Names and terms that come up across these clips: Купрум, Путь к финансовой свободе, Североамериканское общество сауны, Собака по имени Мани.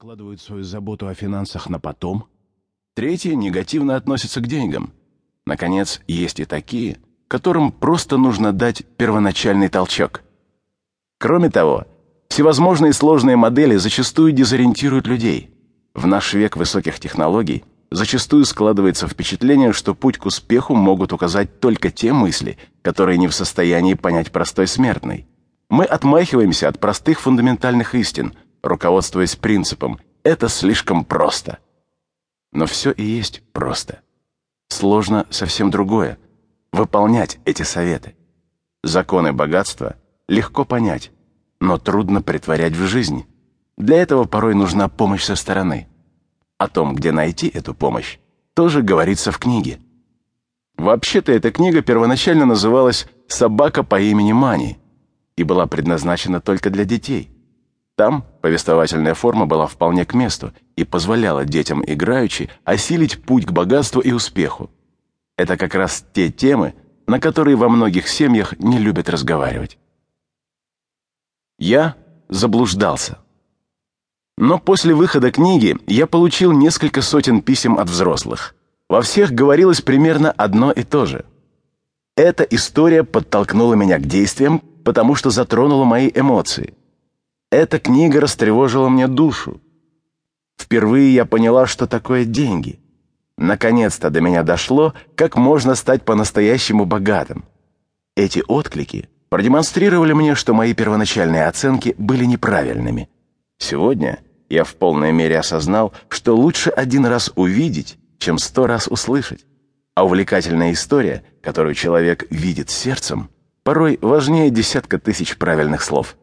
откладывают свою заботу о финансах на потом. Третьи негативно относятся к деньгам. Наконец, есть и такие, которым просто нужно дать первоначальный толчок. Кроме того, всевозможные сложные модели зачастую дезориентируют людей. В наш век высоких технологий зачастую складывается впечатление, что путь к успеху могут указать только те мысли, которые не в состоянии понять простой смертный. Мы отмахиваемся от простых фундаментальных истин, руководствуясь принципом «это слишком просто». Но все и есть просто. Сложно совсем другое – выполнять эти советы. Законы богатства легко понять, но трудно притворять в жизнь. Для этого порой нужна помощь со стороны. О том, где найти эту помощь, тоже говорится в книге. Вообще-то эта книга первоначально называлась «Собака по имени Мани» и была предназначена только для детей. Там повествовательная форма была вполне к месту и позволяла детям играючи осилить путь к богатству и успеху. Это как раз те темы, на которые во многих семьях не любят разговаривать. Я заблуждался. Но после выхода книги я получил несколько сотен писем от взрослых. Во всех говорилось примерно одно и то же. Эта история подтолкнула меня к действиям, потому что затронула мои эмоции. Эта книга растревожила мне душу. Впервые я поняла, что такое деньги. Наконец-то до меня дошло, как можно стать по-настоящему богатым. Эти отклики продемонстрировали мне, что мои первоначальные оценки были неправильными. Сегодня я в полной мере осознал, что лучше один раз увидеть, чем 100 раз услышать. А увлекательная история, которую человек видит сердцем, порой важнее десятка тысяч правильных слов.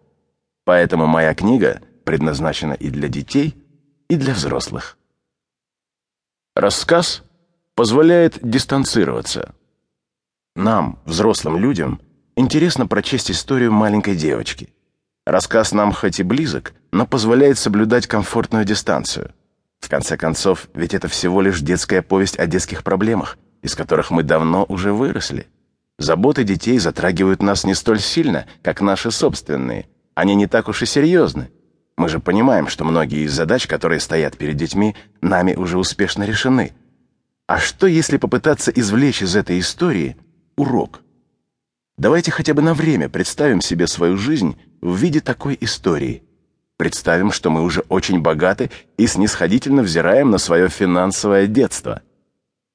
Поэтому моя книга предназначена и для детей, и для взрослых. Рассказ позволяет дистанцироваться. Нам, взрослым людям, интересно прочесть историю маленькой девочки. Рассказ нам хоть и близок, но позволяет соблюдать комфортную дистанцию. В конце концов, ведь это всего лишь детская повесть о детских проблемах, из которых мы давно уже выросли. Заботы детей затрагивают нас не столь сильно, как наши собственные. Они не так уж и серьезны. Мы же понимаем, что многие из задач, которые стоят перед детьми, нами уже успешно решены. А что, если попытаться извлечь из этой истории урок? Давайте хотя бы на время представим себе свою жизнь в виде такой истории. Представим, что мы уже очень богаты и снисходительно взираем на свое финансовое детство.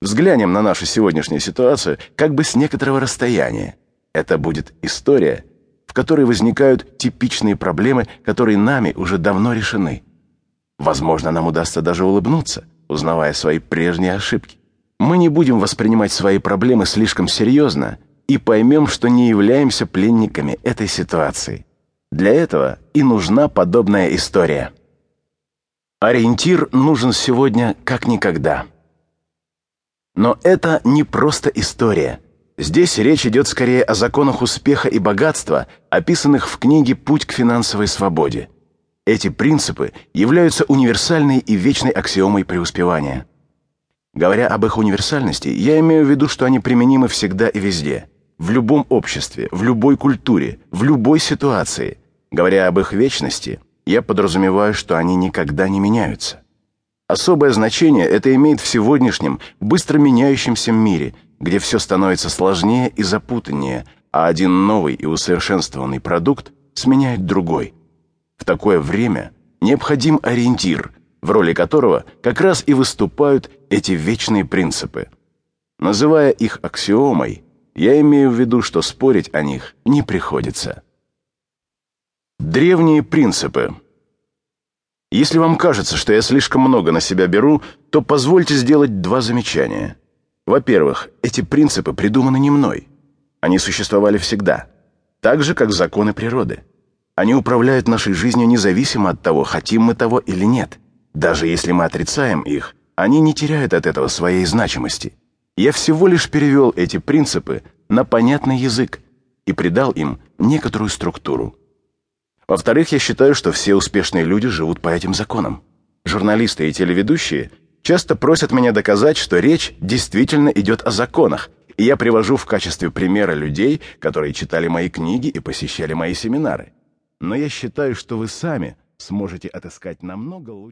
Взглянем на нашу сегодняшнюю ситуацию как бы с некоторого расстояния. Это будет история, в которой возникают типичные проблемы, которые нами уже давно решены. Возможно, нам удастся даже улыбнуться, узнавая свои прежние ошибки. Мы не будем воспринимать свои проблемы слишком серьезно, и поймем, что не являемся пленниками этой ситуации. Для этого и нужна подобная история. Ориентир нужен сегодня как никогда. Но это не просто история. Здесь речь идет скорее о законах успеха и богатства, описанных в книге «Путь к финансовой свободе». Эти принципы являются универсальной и вечной аксиомой преуспевания. Говоря об их универсальности, я имею в виду, что они применимы всегда и везде. В любом обществе, в любой культуре, в любой ситуации. Говоря об их вечности, я подразумеваю, что они никогда не меняются. Особое значение это имеет в сегодняшнем, быстро меняющемся мире, где все становится сложнее и запутаннее, а один новый и усовершенствованный продукт сменяет другой. В такое время необходим ориентир, в роли которого как раз и выступают эти вечные принципы. Называя их аксиомой, я имею в виду, что спорить о них не приходится. Древние принципы. Если вам кажется, что я слишком много на себя беру, то позвольте сделать 2 замечания. Во-первых, эти принципы придуманы не мной. Они существовали всегда, так же, как законы природы. Они управляют нашей жизнью независимо от того, хотим мы того или нет. Даже если мы отрицаем их, они не теряют от этого своей значимости. Я всего лишь перевел эти принципы на понятный язык и придал им некоторую структуру. Во-вторых, я считаю, что все успешные люди живут по этим законам. Журналисты и телеведущие часто просят меня доказать, что речь действительно идет о законах, и я привожу в качестве примера людей, которые читали мои книги и посещали мои семинары. Но я считаю, что вы сами сможете отыскать намного лучше.